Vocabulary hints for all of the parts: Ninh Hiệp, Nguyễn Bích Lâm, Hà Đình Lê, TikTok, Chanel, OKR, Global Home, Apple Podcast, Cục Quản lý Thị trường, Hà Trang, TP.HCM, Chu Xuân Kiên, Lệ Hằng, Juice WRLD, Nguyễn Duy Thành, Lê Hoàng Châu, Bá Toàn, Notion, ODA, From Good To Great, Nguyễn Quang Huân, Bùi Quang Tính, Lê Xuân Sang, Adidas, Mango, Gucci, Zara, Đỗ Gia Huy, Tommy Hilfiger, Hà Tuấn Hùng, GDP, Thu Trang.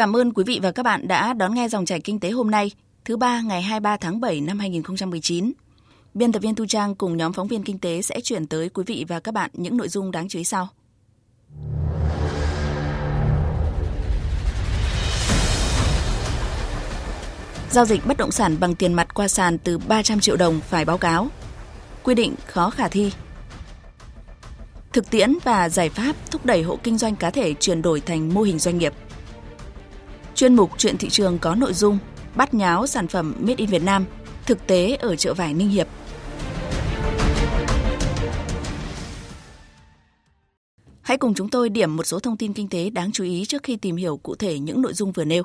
Cảm ơn quý vị và các bạn đã đón nghe dòng chảy kinh tế hôm nay, thứ ba ngày 23 tháng 7 năm 2019. Biên tập viên Thu Trang cùng nhóm phóng viên kinh tế sẽ chuyển tới quý vị và các bạn những nội dung đáng chú ý sau. Giao dịch bất động sản bằng tiền mặt qua sàn từ 300 triệu đồng phải báo cáo. Quy định khó khả thi. Thực tiễn và giải pháp thúc đẩy hộ kinh doanh cá thể chuyển đổi thành mô hình doanh nghiệp. Chuyên mục Chuyện thị trường có nội dung bắt nháo sản phẩm Made in Việt Nam, thực tế ở chợ vải Ninh Hiệp. Hãy cùng chúng tôi điểm một số thông tin kinh tế đáng chú ý trước khi tìm hiểu cụ thể những nội dung vừa nêu.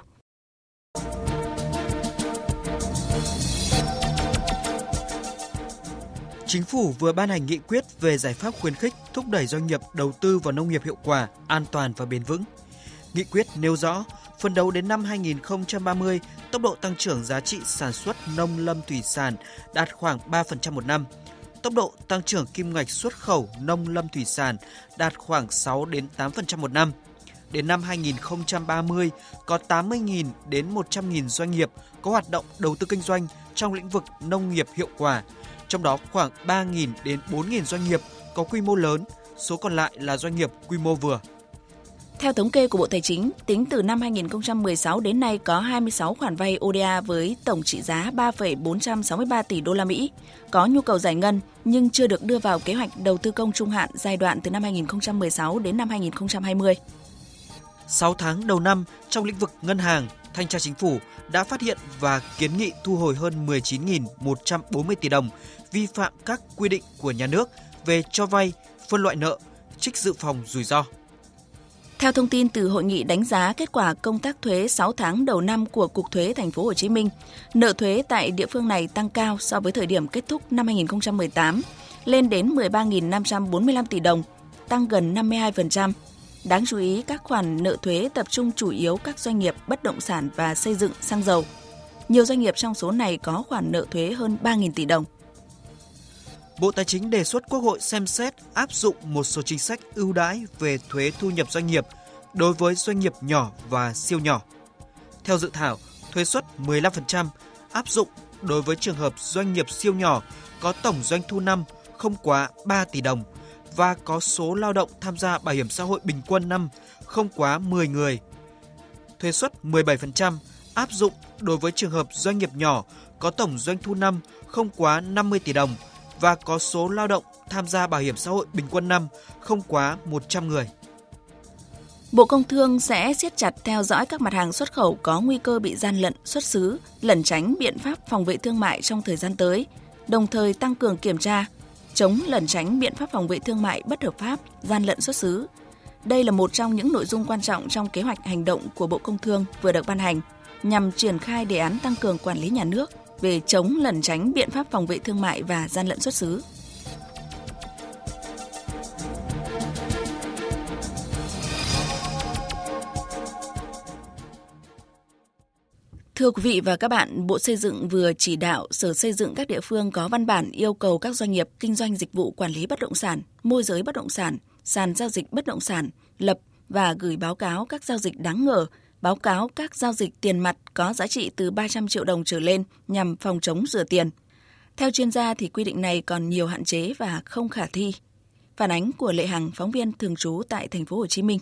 Chính phủ vừa ban hành nghị quyết về giải pháp khuyến khích thúc đẩy doanh nghiệp đầu tư vào nông nghiệp hiệu quả, an toàn và bền vững. Nghị quyết nêu rõ, phấn đấu đến năm 2030, tốc độ tăng trưởng giá trị sản xuất nông lâm thủy sản đạt khoảng 3% một năm. Tốc độ tăng trưởng kim ngạch xuất khẩu nông lâm thủy sản đạt khoảng 6 đến 8% một năm. Đến năm 2030, có 80.000 đến 100.000 doanh nghiệp có hoạt động đầu tư kinh doanh trong lĩnh vực nông nghiệp hiệu quả. Trong đó khoảng 3.000 đến 4.000 doanh nghiệp có quy mô lớn, số còn lại là doanh nghiệp quy mô vừa. Theo thống kê của Bộ Tài chính, tính từ năm 2016 đến nay có 26 khoản vay ODA với tổng trị giá 3,463 tỷ đô la Mỹ, có nhu cầu giải ngân nhưng chưa được đưa vào kế hoạch đầu tư công trung hạn giai đoạn từ năm 2016 đến năm 2020. 6 tháng đầu năm, trong lĩnh vực ngân hàng, Thanh tra Chính phủ đã phát hiện và kiến nghị thu hồi hơn 19.140 tỷ đồng vi phạm các quy định của nhà nước về cho vay, phân loại nợ, trích dự phòng rủi ro. Theo thông tin từ hội nghị đánh giá kết quả công tác thuế 6 tháng đầu năm của Cục Thuế TP.HCM, nợ thuế tại địa phương này tăng cao so với thời điểm kết thúc năm 2018, lên đến 13.545 tỷ đồng, tăng gần 52%. Đáng chú ý, các khoản nợ thuế tập trung chủ yếu các doanh nghiệp bất động sản và xây dựng, xăng dầu. Nhiều doanh nghiệp trong số này có khoản nợ thuế hơn 3.000 tỷ đồng. Bộ Tài chính đề xuất Quốc hội xem xét áp dụng một số chính sách ưu đãi về thuế thu nhập doanh nghiệp đối với doanh nghiệp nhỏ và siêu nhỏ. Theo dự thảo, thuế suất 15% áp dụng đối với trường hợp doanh nghiệp siêu nhỏ có tổng doanh thu năm không quá 3 tỷ đồng và có số lao động tham gia bảo hiểm xã hội bình quân năm không quá 10 người. Thuế suất 17% áp dụng đối với trường hợp doanh nghiệp nhỏ có tổng doanh thu năm không quá 50 tỷ đồng và có số lao động tham gia bảo hiểm xã hội bình quân năm không quá 100 người. Bộ Công Thương sẽ siết chặt theo dõi các mặt hàng xuất khẩu có nguy cơ bị gian lận xuất xứ, lẩn tránh biện pháp phòng vệ thương mại trong thời gian tới, đồng thời tăng cường kiểm tra, chống lẩn tránh biện pháp phòng vệ thương mại bất hợp pháp, gian lận xuất xứ. Đây là một trong những nội dung quan trọng trong kế hoạch hành động của Bộ Công Thương vừa được ban hành, nhằm triển khai đề án tăng cường quản lý nhà nước về chống lẩn tránh biện pháp phòng vệ thương mại và gian lận xuất xứ. Thưa quý vị và các bạn, Bộ Xây dựng vừa chỉ đạo Sở Xây dựng các địa phương có văn bản yêu cầu các doanh nghiệp kinh doanh dịch vụ quản lý bất động sản, môi giới bất động sản, sàn giao dịch bất động sản lập và gửi báo cáo các giao dịch đáng ngờ, báo cáo các giao dịch tiền mặt có giá trị từ 300 triệu đồng trở lên nhằm phòng chống rửa tiền. Theo chuyên gia thì quy định này còn nhiều hạn chế và không khả thi. Phản ánh của Lệ Hằng, phóng viên thường trú tại thành phố Hồ Chí Minh.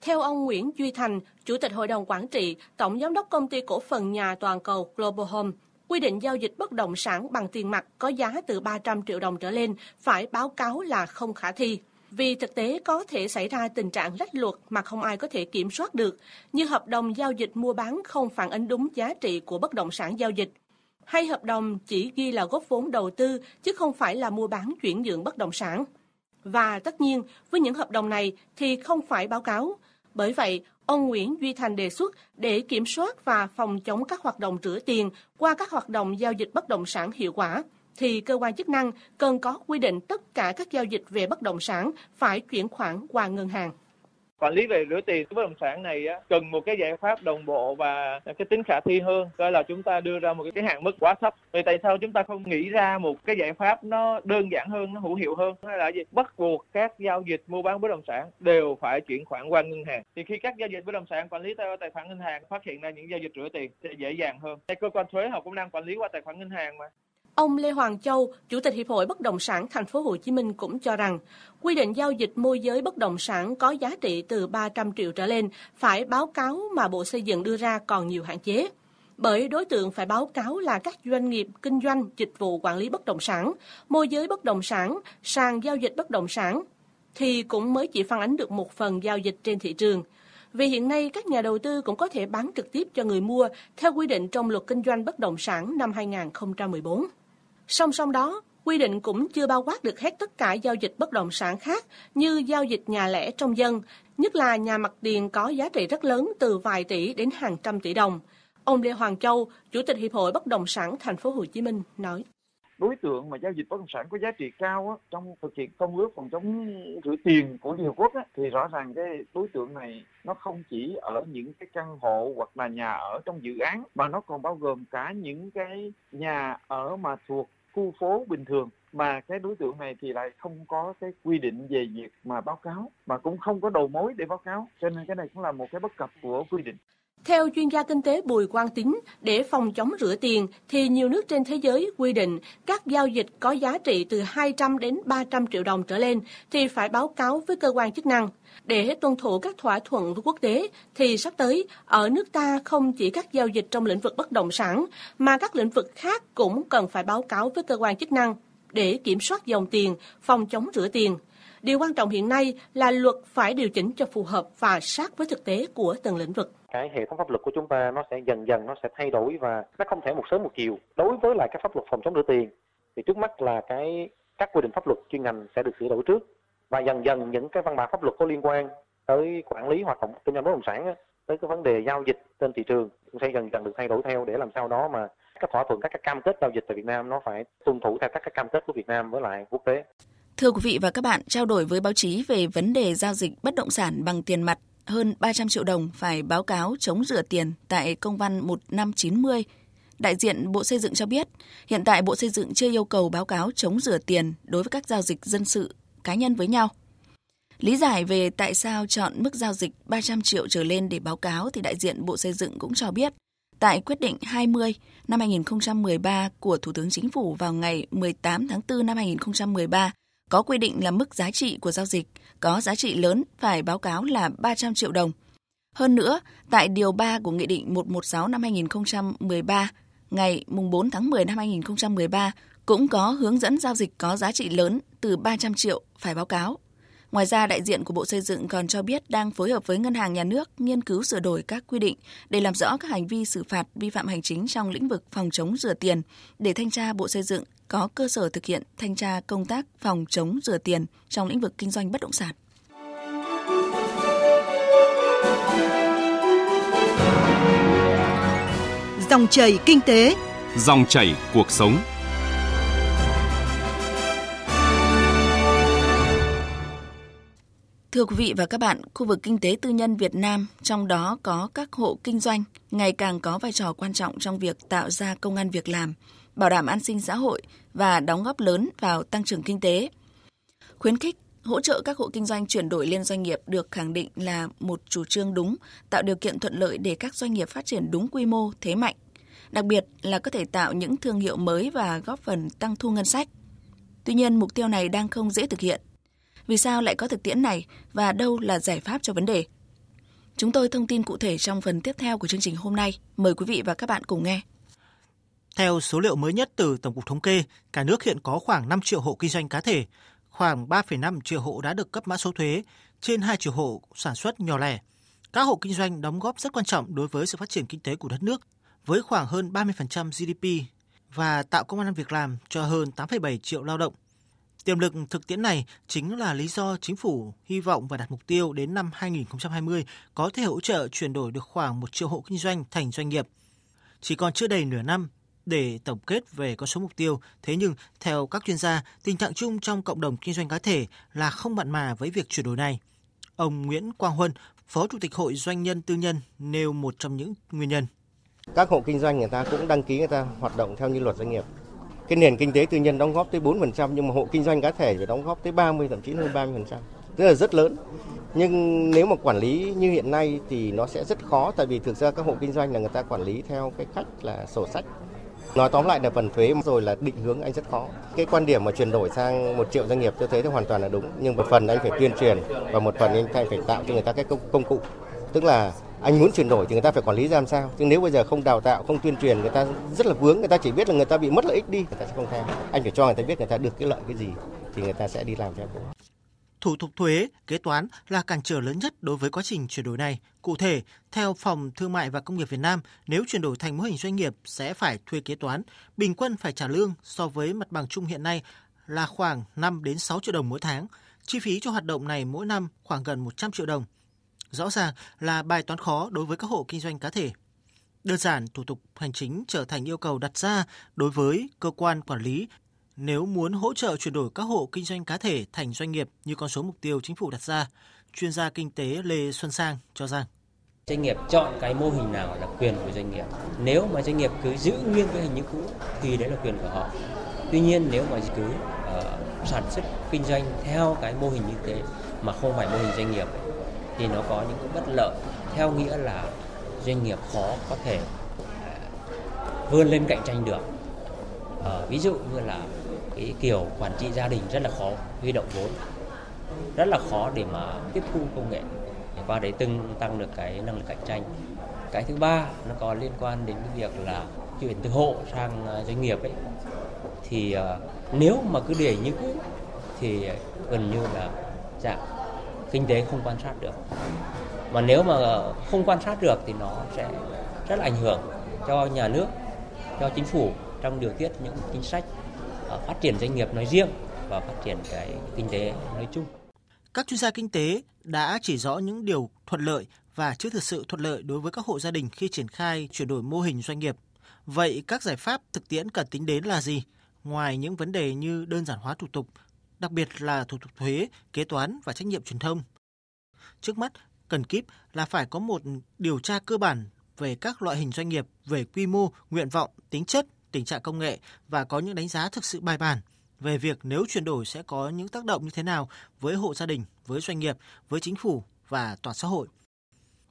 Theo ông Nguyễn Duy Thành, Chủ tịch Hội đồng Quản trị, Tổng Giám đốc Công ty Cổ phần Nhà Toàn cầu Global Home, quy định giao dịch bất động sản bằng tiền mặt có giá từ 300 triệu đồng trở lên phải báo cáo là không khả thi. Vì thực tế có thể xảy ra tình trạng lách luật mà không ai có thể kiểm soát được, như hợp đồng giao dịch mua bán không phản ánh đúng giá trị của bất động sản giao dịch, hay hợp đồng chỉ ghi là góp vốn đầu tư chứ không phải là mua bán chuyển nhượng bất động sản. Và tất nhiên, với những hợp đồng này thì không phải báo cáo. Bởi vậy, ông Nguyễn Duy Thành đề xuất để kiểm soát và phòng chống các hoạt động rửa tiền qua các hoạt động giao dịch bất động sản hiệu quả, thì cơ quan chức năng cần có quy định tất cả các giao dịch về bất động sản phải chuyển khoản qua ngân hàng. Quản lý về rửa tiền bất động sản này cần một cái giải pháp đồng bộ và cái tính khả thi hơn, coi là chúng ta đưa ra một cái hạn mức quá thấp. Vậy tại sao chúng ta không nghĩ ra một cái giải pháp nó đơn giản hơn, nó hữu hiệu hơn, hay là gì? Bắt buộc các giao dịch mua bán bất động sản đều phải chuyển khoản qua ngân hàng. Thì khi các giao dịch bất động sản quản lý theo tài khoản ngân hàng, phát hiện ra những giao dịch rửa tiền sẽ dễ dàng hơn. Thì cơ quan thuế họ cũng đang quản lý qua tài khoản ngân hàng mà. Ông Lê Hoàng Châu, Chủ tịch Hiệp hội Bất động sản Thành phố Hồ Chí Minh cũng cho rằng quy định giao dịch môi giới bất động sản có giá trị từ 300 triệu trở lên phải báo cáo mà Bộ Xây dựng đưa ra còn nhiều hạn chế, bởi đối tượng phải báo cáo là các doanh nghiệp kinh doanh dịch vụ quản lý bất động sản, môi giới bất động sản, sàn giao dịch bất động sản thì cũng mới chỉ phản ánh được một phần giao dịch trên thị trường. Vì hiện nay, các nhà đầu tư cũng có thể bán trực tiếp cho người mua theo quy định trong Luật Kinh doanh Bất động sản năm 2014. Song song đó, quy định cũng chưa bao quát được hết tất cả giao dịch bất động sản khác như giao dịch nhà lẻ trong dân, nhất là nhà mặt tiền có giá trị rất lớn từ vài tỷ đến hàng trăm tỷ đồng. Ông Lê Hoàng Châu, Chủ tịch Hiệp hội Bất động sản Thành phố Hồ Chí Minh nói: đối tượng mà giao dịch bất động sản có giá trị cao trong thực hiện công ước phòng chống rửa tiền của Liên Hợp Quốc thì rõ ràng cái đối tượng này nó không chỉ ở những cái căn hộ hoặc là nhà ở trong dự án, mà nó còn bao gồm cả những cái nhà ở mà thuộc khu phố bình thường, mà cái đối tượng này thì lại không có cái quy định về việc mà báo cáo, mà cũng không có đầu mối để báo cáo, cho nên cái này cũng là một cái bất cập của quy định. Theo chuyên gia kinh tế Bùi Quang Tính, để phòng chống rửa tiền thì nhiều nước trên thế giới quy định các giao dịch có giá trị từ 200 đến 300 triệu đồng trở lên thì phải báo cáo với cơ quan chức năng. Để tuân thủ các thỏa thuận quốc tế thì sắp tới, ở nước ta không chỉ các giao dịch trong lĩnh vực bất động sản mà các lĩnh vực khác cũng cần phải báo cáo với cơ quan chức năng để kiểm soát dòng tiền, phòng chống rửa tiền. Điều quan trọng hiện nay là luật phải điều chỉnh cho phù hợp và sát với thực tế của từng lĩnh vực. Cái hệ thống pháp luật của chúng ta nó sẽ dần dần thay đổi và nó không thể một sớm một chiều. Đối với lại các pháp luật phòng chống rửa tiền thì trước mắt là các quy định pháp luật chuyên ngành sẽ được sửa đổi trước, và dần dần những cái văn bản pháp luật có liên quan tới quản lý hoạt động kinh doanh bất động sản, tới cái vấn đề giao dịch trên thị trường cũng sẽ dần dần được thay đổi theo, để làm sao đó mà các thỏa thuận, các cam kết giao dịch tại Việt Nam nó phải tuân thủ theo các cam kết của Việt Nam với lại quốc tế. Thưa quý vị và các bạn, trao đổi với báo chí về vấn đề giao dịch bất động sản bằng tiền mặt hơn 300 triệu đồng phải báo cáo chống rửa tiền tại công văn 1590. Đại diện Bộ Xây dựng cho biết, hiện tại Bộ Xây dựng chưa yêu cầu báo cáo chống rửa tiền đối với các giao dịch dân sự cá nhân với nhau. Lý giải về tại sao chọn mức giao dịch 300 triệu trở lên để báo cáo thì đại diện Bộ Xây dựng cũng cho biết, tại quyết định 20 năm 2013 của Thủ tướng Chính phủ vào ngày 18 tháng 4 năm 2013, có quy định là mức giá trị của giao dịch có giá trị lớn phải báo cáo là 300 triệu đồng. Hơn nữa, tại Điều 3 của Nghị định 116 năm 2013, ngày 4 tháng 10 năm 2013, cũng có hướng dẫn giao dịch có giá trị lớn từ 300 triệu phải báo cáo. Ngoài ra, đại diện của Bộ Xây dựng còn cho biết đang phối hợp với Ngân hàng Nhà nước nghiên cứu sửa đổi các quy định để làm rõ các hành vi xử phạt vi phạm hành chính trong lĩnh vực phòng chống rửa tiền, để thanh tra Bộ Xây dựng có cơ sở thực hiện thanh tra công tác phòng chống rửa tiền trong lĩnh vực kinh doanh bất động sản. Dòng chảy kinh tế, dòng chảy cuộc sống. Thưa quý vị và các bạn, khu vực kinh tế tư nhân Việt Nam, trong đó có các hộ kinh doanh, ngày càng có vai trò quan trọng trong việc tạo ra công ăn việc làm, bảo đảm an sinh xã hội và đóng góp lớn vào tăng trưởng kinh tế. Khuyến khích, hỗ trợ các hộ kinh doanh chuyển đổi liên doanh nghiệp được khẳng định là một chủ trương đúng, tạo điều kiện thuận lợi để các doanh nghiệp phát triển đúng quy mô, thế mạnh, đặc biệt là có thể tạo những thương hiệu mới và góp phần tăng thu ngân sách. Tuy nhiên, mục tiêu này đang không dễ thực hiện. Vì sao lại có thực tiễn này và đâu là giải pháp cho vấn đề? Chúng tôi thông tin cụ thể trong phần tiếp theo của chương trình hôm nay. Mời quý vị và các bạn cùng nghe. Theo số liệu mới nhất từ Tổng cục Thống kê, cả nước hiện có khoảng 5 triệu hộ kinh doanh cá thể, khoảng 3,5 triệu hộ đã được cấp mã số thuế, trên 2 triệu hộ sản xuất nhỏ lẻ. Các hộ kinh doanh đóng góp rất quan trọng đối với sự phát triển kinh tế của đất nước, với khoảng hơn 30% GDP và tạo công ăn việc làm cho hơn 8,7 triệu lao động. Tiềm lực thực tiễn này chính là lý do chính phủ hy vọng và đặt mục tiêu đến năm 2020 có thể hỗ trợ chuyển đổi được khoảng 1 triệu hộ kinh doanh thành doanh nghiệp. Chỉ còn chưa đầy nửa năm để tổng kết về con số mục tiêu, thế nhưng theo các chuyên gia, tình trạng chung trong cộng đồng kinh doanh cá thể là không mặn mà với việc chuyển đổi này. Ông Nguyễn Quang Huân, Phó Chủ tịch Hội Doanh nhân Tư nhân nêu một trong những nguyên nhân. Các hộ kinh doanh người ta cũng đăng ký, người ta hoạt động theo như luật doanh nghiệp. Cái nền kinh tế tư nhân đóng góp tới 4% nhưng mà hộ kinh doanh cá thể phải đóng góp tới 30, thậm chí hơn 30%. Tức là rất lớn. Nhưng nếu mà quản lý như hiện nay thì nó sẽ rất khó, tại vì thực ra các hộ kinh doanh là người ta quản lý theo cái cách là sổ sách. Nói tóm lại là phần thuế rồi là định hướng anh rất khó. Cái quan điểm mà chuyển đổi sang 1 triệu doanh nghiệp tôi thấy thì hoàn toàn là đúng. Nhưng một phần anh phải tuyên truyền và một phần anh phải tạo cho người ta cái công cụ. Tức là anh muốn chuyển đổi thì người ta phải quản lý làm sao. Chứ nếu bây giờ không đào tạo, không tuyên truyền, người ta rất là vướng. Người ta chỉ biết là người ta bị mất lợi ích đi, người ta sẽ không theo. Anh phải cho người ta biết người ta được cái lợi cái gì thì người ta sẽ đi làm theo. Thủ tục thuế, kế toán là cản trở lớn nhất đối với quá trình chuyển đổi này. Cụ thể, theo Phòng Thương mại và Công nghiệp Việt Nam, nếu chuyển đổi thành mô hình doanh nghiệp sẽ phải thuê kế toán, bình quân phải trả lương so với mặt bằng chung hiện nay là khoảng 5 đến 6 triệu đồng mỗi tháng. Chi phí cho hoạt động này mỗi năm khoảng gần 100 triệu đồng. Rõ ràng là bài toán khó đối với các hộ kinh doanh cá thể. Đơn giản, thủ tục hành chính trở thành yêu cầu đặt ra đối với cơ quan quản lý nếu muốn hỗ trợ chuyển đổi các hộ kinh doanh cá thể thành doanh nghiệp như con số mục tiêu chính phủ đặt ra. Chuyên gia kinh tế Lê Xuân Sang cho rằng doanh nghiệp chọn cái mô hình nào là quyền của doanh nghiệp. Nếu mà doanh nghiệp cứ giữ nguyên cái hình như cũ thì đấy là quyền của họ. Tuy nhiên nếu mà cứ sản xuất kinh doanh theo cái mô hình như thế mà không phải mô hình doanh nghiệp thì nó có những cái bất lợi, theo nghĩa là doanh nghiệp khó có thể vươn lên cạnh tranh được. Ví dụ như là cái kiểu quản trị gia đình rất là khó huy động vốn, rất là khó để mà tiếp thu công nghệ, để qua đấy tăng được cái năng lực cạnh tranh. Cái thứ ba nó có liên quan đến cái việc là chuyển từ hộ sang doanh nghiệp ấy, thì nếu mà cứ để như cũ thì gần như là dạng kinh tế không quan sát được, mà nếu mà không quan sát được thì nó sẽ rất là ảnh hưởng cho nhà nước, cho chính phủ trong điều tiết những chính sách phát triển doanh nghiệp nói riêng và phát triển cái kinh tế nói chung. Các chuyên gia kinh tế đã chỉ rõ những điều thuận lợi và chưa thực sự thuận lợi đối với các hộ gia đình khi triển khai chuyển đổi mô hình doanh nghiệp. Vậy các giải pháp thực tiễn cần tính đến là gì? Ngoài những vấn đề như đơn giản hóa thủ tục, đặc biệt là thủ tục thuế, kế toán và trách nhiệm truyền thông. Trước mắt, cần kíp là phải có một điều tra cơ bản về các loại hình doanh nghiệp, về quy mô, nguyện vọng, tính chất, tình trạng công nghệ và có những đánh giá thực sự bài bản về việc nếu chuyển đổi sẽ có những tác động như thế nào với hộ gia đình, với doanh nghiệp, với chính phủ và toàn xã hội.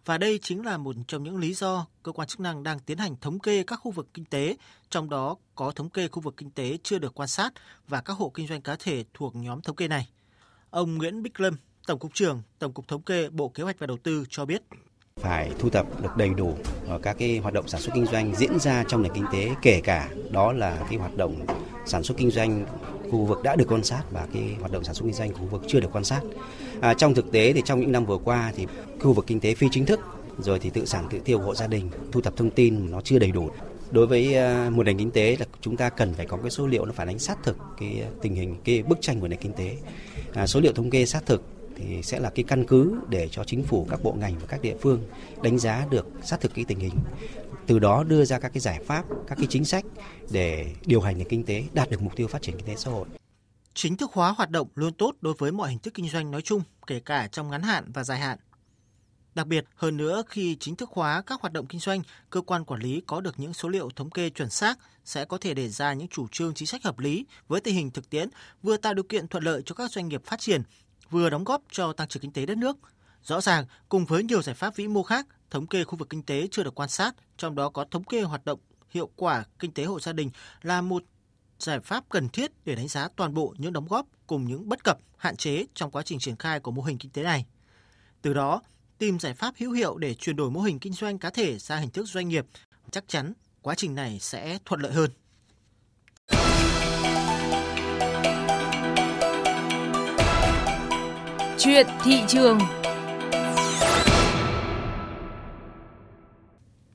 Và đây chính là một trong những lý do cơ quan chức năng đang tiến hành thống kê các khu vực kinh tế, trong đó có thống kê khu vực kinh tế chưa được quan sát và các hộ kinh doanh cá thể thuộc nhóm thống kê này. Ông Nguyễn Bích Lâm, Tổng cục trưởng Tổng cục Thống kê, Bộ Kế hoạch và Đầu tư cho biết. Phải thu thập được đầy đủ các cái hoạt động sản xuất kinh doanh diễn ra trong nền kinh tế, kể cả đó là cái hoạt động sản xuất kinh doanh khu vực đã được quan sát và cái hoạt động sản xuất kinh doanh khu vực chưa được quan sát. Trong thực tế thì trong những năm vừa qua thì khu vực kinh tế phi chính thức rồi thì tự sản tự tiêu hộ gia đình, thu thập thông tin nó chưa đầy đủ. Đối với một nền kinh tế là chúng ta cần phải có cái số liệu nó phản ánh sát thực cái tình hình, cái bức tranh của nền kinh tế. Số liệu thống kê sát thực thì sẽ là cái căn cứ để cho chính phủ, các bộ ngành và các địa phương đánh giá được sát thực cái tình hình, từ đó đưa ra các cái giải pháp, các cái chính sách để điều hành nền kinh tế đạt được mục tiêu phát triển kinh tế xã hội. Chính thức hóa hoạt động luôn tốt đối với mọi hình thức kinh doanh nói chung, kể cả trong ngắn hạn và dài hạn. Đặc biệt hơn nữa, khi chính thức hóa các hoạt động kinh doanh, cơ quan quản lý có được những số liệu thống kê chuẩn xác sẽ có thể đề ra những chủ trương chính sách hợp lý với tình hình thực tiễn, vừa tạo điều kiện thuận lợi cho các doanh nghiệp phát triển, vừa đóng góp cho tăng trưởng kinh tế đất nước. Rõ ràng, cùng với nhiều giải pháp vĩ mô khác, thống kê khu vực kinh tế chưa được quan sát, trong đó có thống kê hoạt động hiệu quả kinh tế hộ gia đình là một giải pháp cần thiết để đánh giá toàn bộ những đóng góp cùng những bất cập, hạn chế trong quá trình triển khai của mô hình kinh tế này. Từ đó, tìm giải pháp hữu hiệu để chuyển đổi mô hình kinh doanh cá thể sang hình thức doanh nghiệp, chắc chắn quá trình này sẽ thuận lợi hơn. Chuyện thị trường.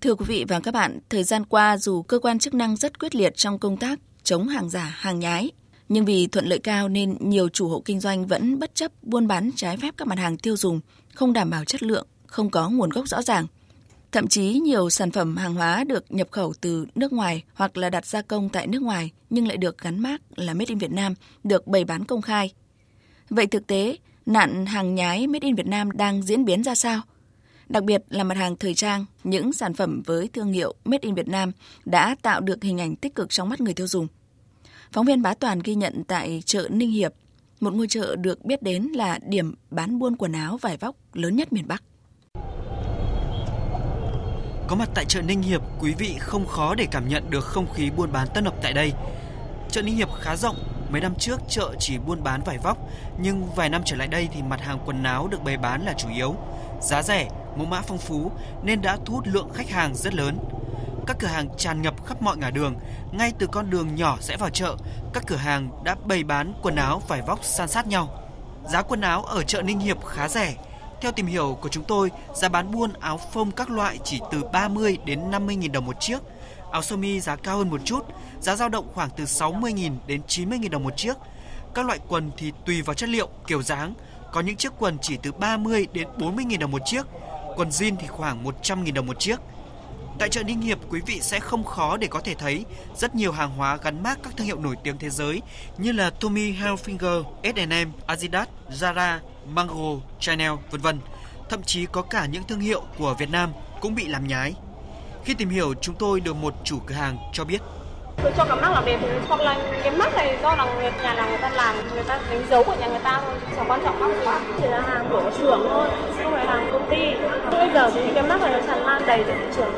Thưa quý vị và các bạn, thời gian qua dù cơ quan chức năng rất quyết liệt trong công tác chống hàng giả, hàng nhái, nhưng vì thuận lợi cao nên nhiều chủ hộ kinh doanh vẫn bất chấp buôn bán trái phép các mặt hàng tiêu dùng, không đảm bảo chất lượng, không có nguồn gốc rõ ràng. Thậm chí nhiều sản phẩm hàng hóa được nhập khẩu từ nước ngoài hoặc là đặt gia công tại nước ngoài nhưng lại được gắn mác là Made in Vietnam, được bày bán công khai. Vậy thực tế, nạn hàng nhái Made in Việt Nam đang diễn biến ra sao? Đặc biệt là mặt hàng thời trang, những sản phẩm với thương hiệu Made in Việt Nam đã tạo được hình ảnh tích cực trong mắt người tiêu dùng. Phóng viên Bá Toàn ghi nhận tại chợ Ninh Hiệp, một ngôi chợ được biết đến là điểm bán buôn quần áo vải vóc lớn nhất miền Bắc. Có mặt tại chợ Ninh Hiệp, quý vị không khó để cảm nhận được không khí buôn bán tấp nập tại đây. Chợ Ninh Hiệp khá rộng, mấy năm trước chợ chỉ buôn bán vải vóc, nhưng vài năm trở lại đây thì mặt hàng quần áo được bày bán là chủ yếu. Giá rẻ, mẫu mã phong phú nên đã thu hút lượng khách hàng rất lớn. Các cửa hàng tràn ngập khắp mọi ngả đường, ngay từ con đường nhỏ rẽ vào chợ, các cửa hàng đã bày bán quần áo vải vóc san sát nhau. Giá quần áo ở chợ Ninh Hiệp khá rẻ. Theo tìm hiểu của chúng tôi, giá bán buôn áo phông các loại chỉ từ 30 đến 50.000 đồng một chiếc. Áo sơ mi giá cao hơn một chút, giá dao động khoảng từ 60.000 đến 90.000 đồng một chiếc. Các loại quần thì tùy vào chất liệu, kiểu dáng, có những chiếc quần chỉ từ 30 đến 40.000 đồng một chiếc, quần jean thì khoảng 100.000 đồng một chiếc. Tại chợ Ninh Hiệp, quý vị sẽ không khó để có thể thấy rất nhiều hàng hóa gắn mác các thương hiệu nổi tiếng thế giới như là Tommy Hilfiger, S&M, Adidas, Zara, Mango, Chanel, v.v. Thậm chí có cả những thương hiệu của Việt Nam cũng bị làm nhái. Khi tìm hiểu, chúng tôi được một chủ cửa hàng cho biết. Tôi cho cả mác là đẹp, hoặc là cái mác này do là nhà nào người ta làm, người ta đánh dấu của nhà người ta thôi. Chẳng quan trọng mác quá, chỉ là hàng của xưởng thôi, không phải hàng công ty. Bây giờ thì cái mác này nó tràn lan đầy trên thị trường.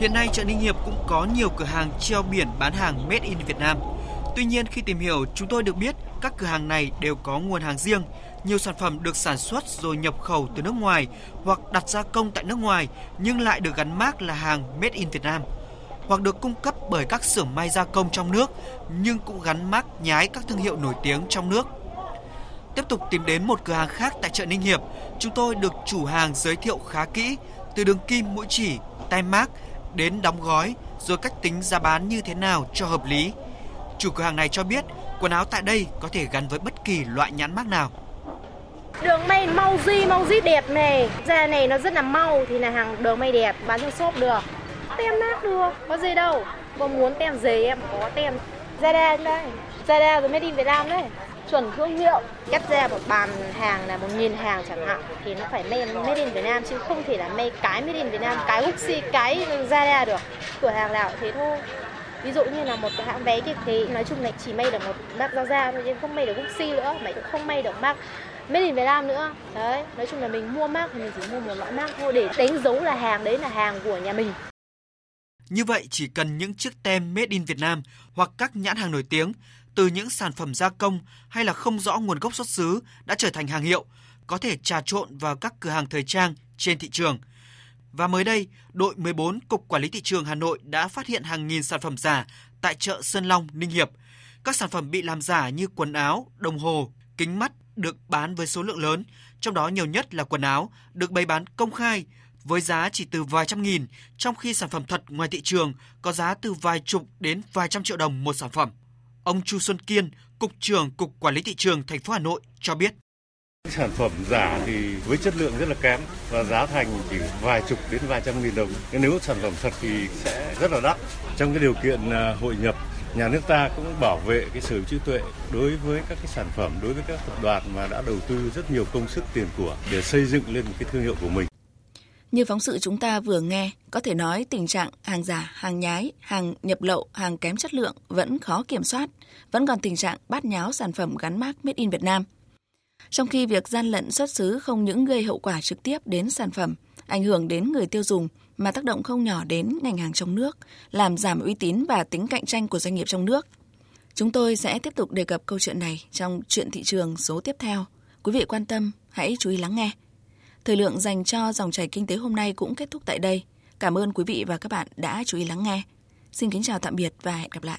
Hiện nay chợ Ninh Hiệp cũng có nhiều cửa hàng treo biển bán hàng Made in Việt Nam. Tuy nhiên khi tìm hiểu, chúng tôi được biết các cửa hàng này đều có nguồn hàng riêng. Nhiều sản phẩm được sản xuất rồi nhập khẩu từ nước ngoài hoặc đặt gia công tại nước ngoài nhưng lại được gắn mác là hàng Made in Việt Nam. Hoặc được cung cấp bởi các xưởng may gia công trong nước nhưng cũng gắn mác nhái các thương hiệu nổi tiếng trong nước. Tiếp tục tìm đến một cửa hàng khác tại chợ Ninh Hiệp, chúng tôi được chủ hàng giới thiệu khá kỹ từ đường kim, mũi chỉ, tem mác đến đóng gói rồi cách tính giá bán như thế nào cho hợp lý. Chủ cửa hàng này cho biết quần áo tại đây có thể gắn với bất kỳ loại nhãn mác nào. Đường may mau di đẹp này, da này nó rất là mau thì là hàng đường may đẹp, bán trong shop được. Tem mác được, có gì đâu, có muốn tem giấy em có tem. Zara đây, Zara rồi Made in Việt Nam đấy, chuẩn thương hiệu. Cắt ra một bàn hàng là 1.000 hàng chẳng hạn thì nó phải Made in Việt Nam chứ không thể là may cái Made in Việt Nam, cái Gucci, cái Zara được. Cửa hàng nào cũng thế thôi. Ví dụ như là một cái hãng váy thì nói chung là chỉ may được một mác Zara thôi chứ không may được Gucci nữa, mà cũng không may được mác Made in Việt Nam nữa. Đấy, nói chung là mình mua mác thì mình chỉ mua một loại mác thôi để đánh dấu là hàng đấy là hàng của nhà mình. Như vậy chỉ cần những chiếc tem Made in Việt Nam hoặc các nhãn hàng nổi tiếng từ những sản phẩm gia công hay là không rõ nguồn gốc xuất xứ đã trở thành hàng hiệu, có thể trà trộn vào các cửa hàng thời trang trên thị trường. Và mới đây, đội 14 Cục Quản lý Thị trường Hà Nội đã phát hiện hàng nghìn sản phẩm giả tại chợ Sơn Long, Ninh Hiệp. Các sản phẩm bị làm giả như quần áo, đồng hồ, kính mắt được bán với số lượng lớn, trong đó nhiều nhất là quần áo được bày bán công khai với giá chỉ từ vài trăm nghìn, trong khi sản phẩm thật ngoài thị trường có giá từ vài chục đến vài trăm triệu đồng một sản phẩm. Ông Chu Xuân Kiên, Cục trưởng Cục Quản lý Thị trường thành phố Hà Nội cho biết. Sản phẩm giả thì với chất lượng rất là kém và giá thành chỉ vài chục đến vài trăm nghìn đồng. Nếu sản phẩm thật thì sẽ rất là đắt. Trong cái điều kiện hội nhập, nhà nước ta cũng bảo vệ cái sở hữu trí tuệ đối với các cái sản phẩm, đối với các tập đoàn mà đã đầu tư rất nhiều công sức tiền của để xây dựng lên một cái thương hiệu của mình. Như phóng sự chúng ta vừa nghe, có thể nói tình trạng hàng giả, hàng nhái, hàng nhập lậu, hàng kém chất lượng vẫn khó kiểm soát, vẫn còn tình trạng bát nháo sản phẩm gắn mác Made in Việt Nam. Trong khi việc gian lận xuất xứ không những gây hậu quả trực tiếp đến sản phẩm, ảnh hưởng đến người tiêu dùng mà tác động không nhỏ đến ngành hàng trong nước, làm giảm uy tín và tính cạnh tranh của doanh nghiệp trong nước. Chúng tôi sẽ tiếp tục đề cập câu chuyện này trong Chuyện Thị trường số tiếp theo. Quý vị quan tâm, hãy chú ý lắng nghe. Thời lượng dành cho dòng chảy kinh tế hôm nay cũng kết thúc tại đây. Cảm ơn quý vị và các bạn đã chú ý lắng nghe. Xin kính chào tạm biệt và hẹn gặp lại.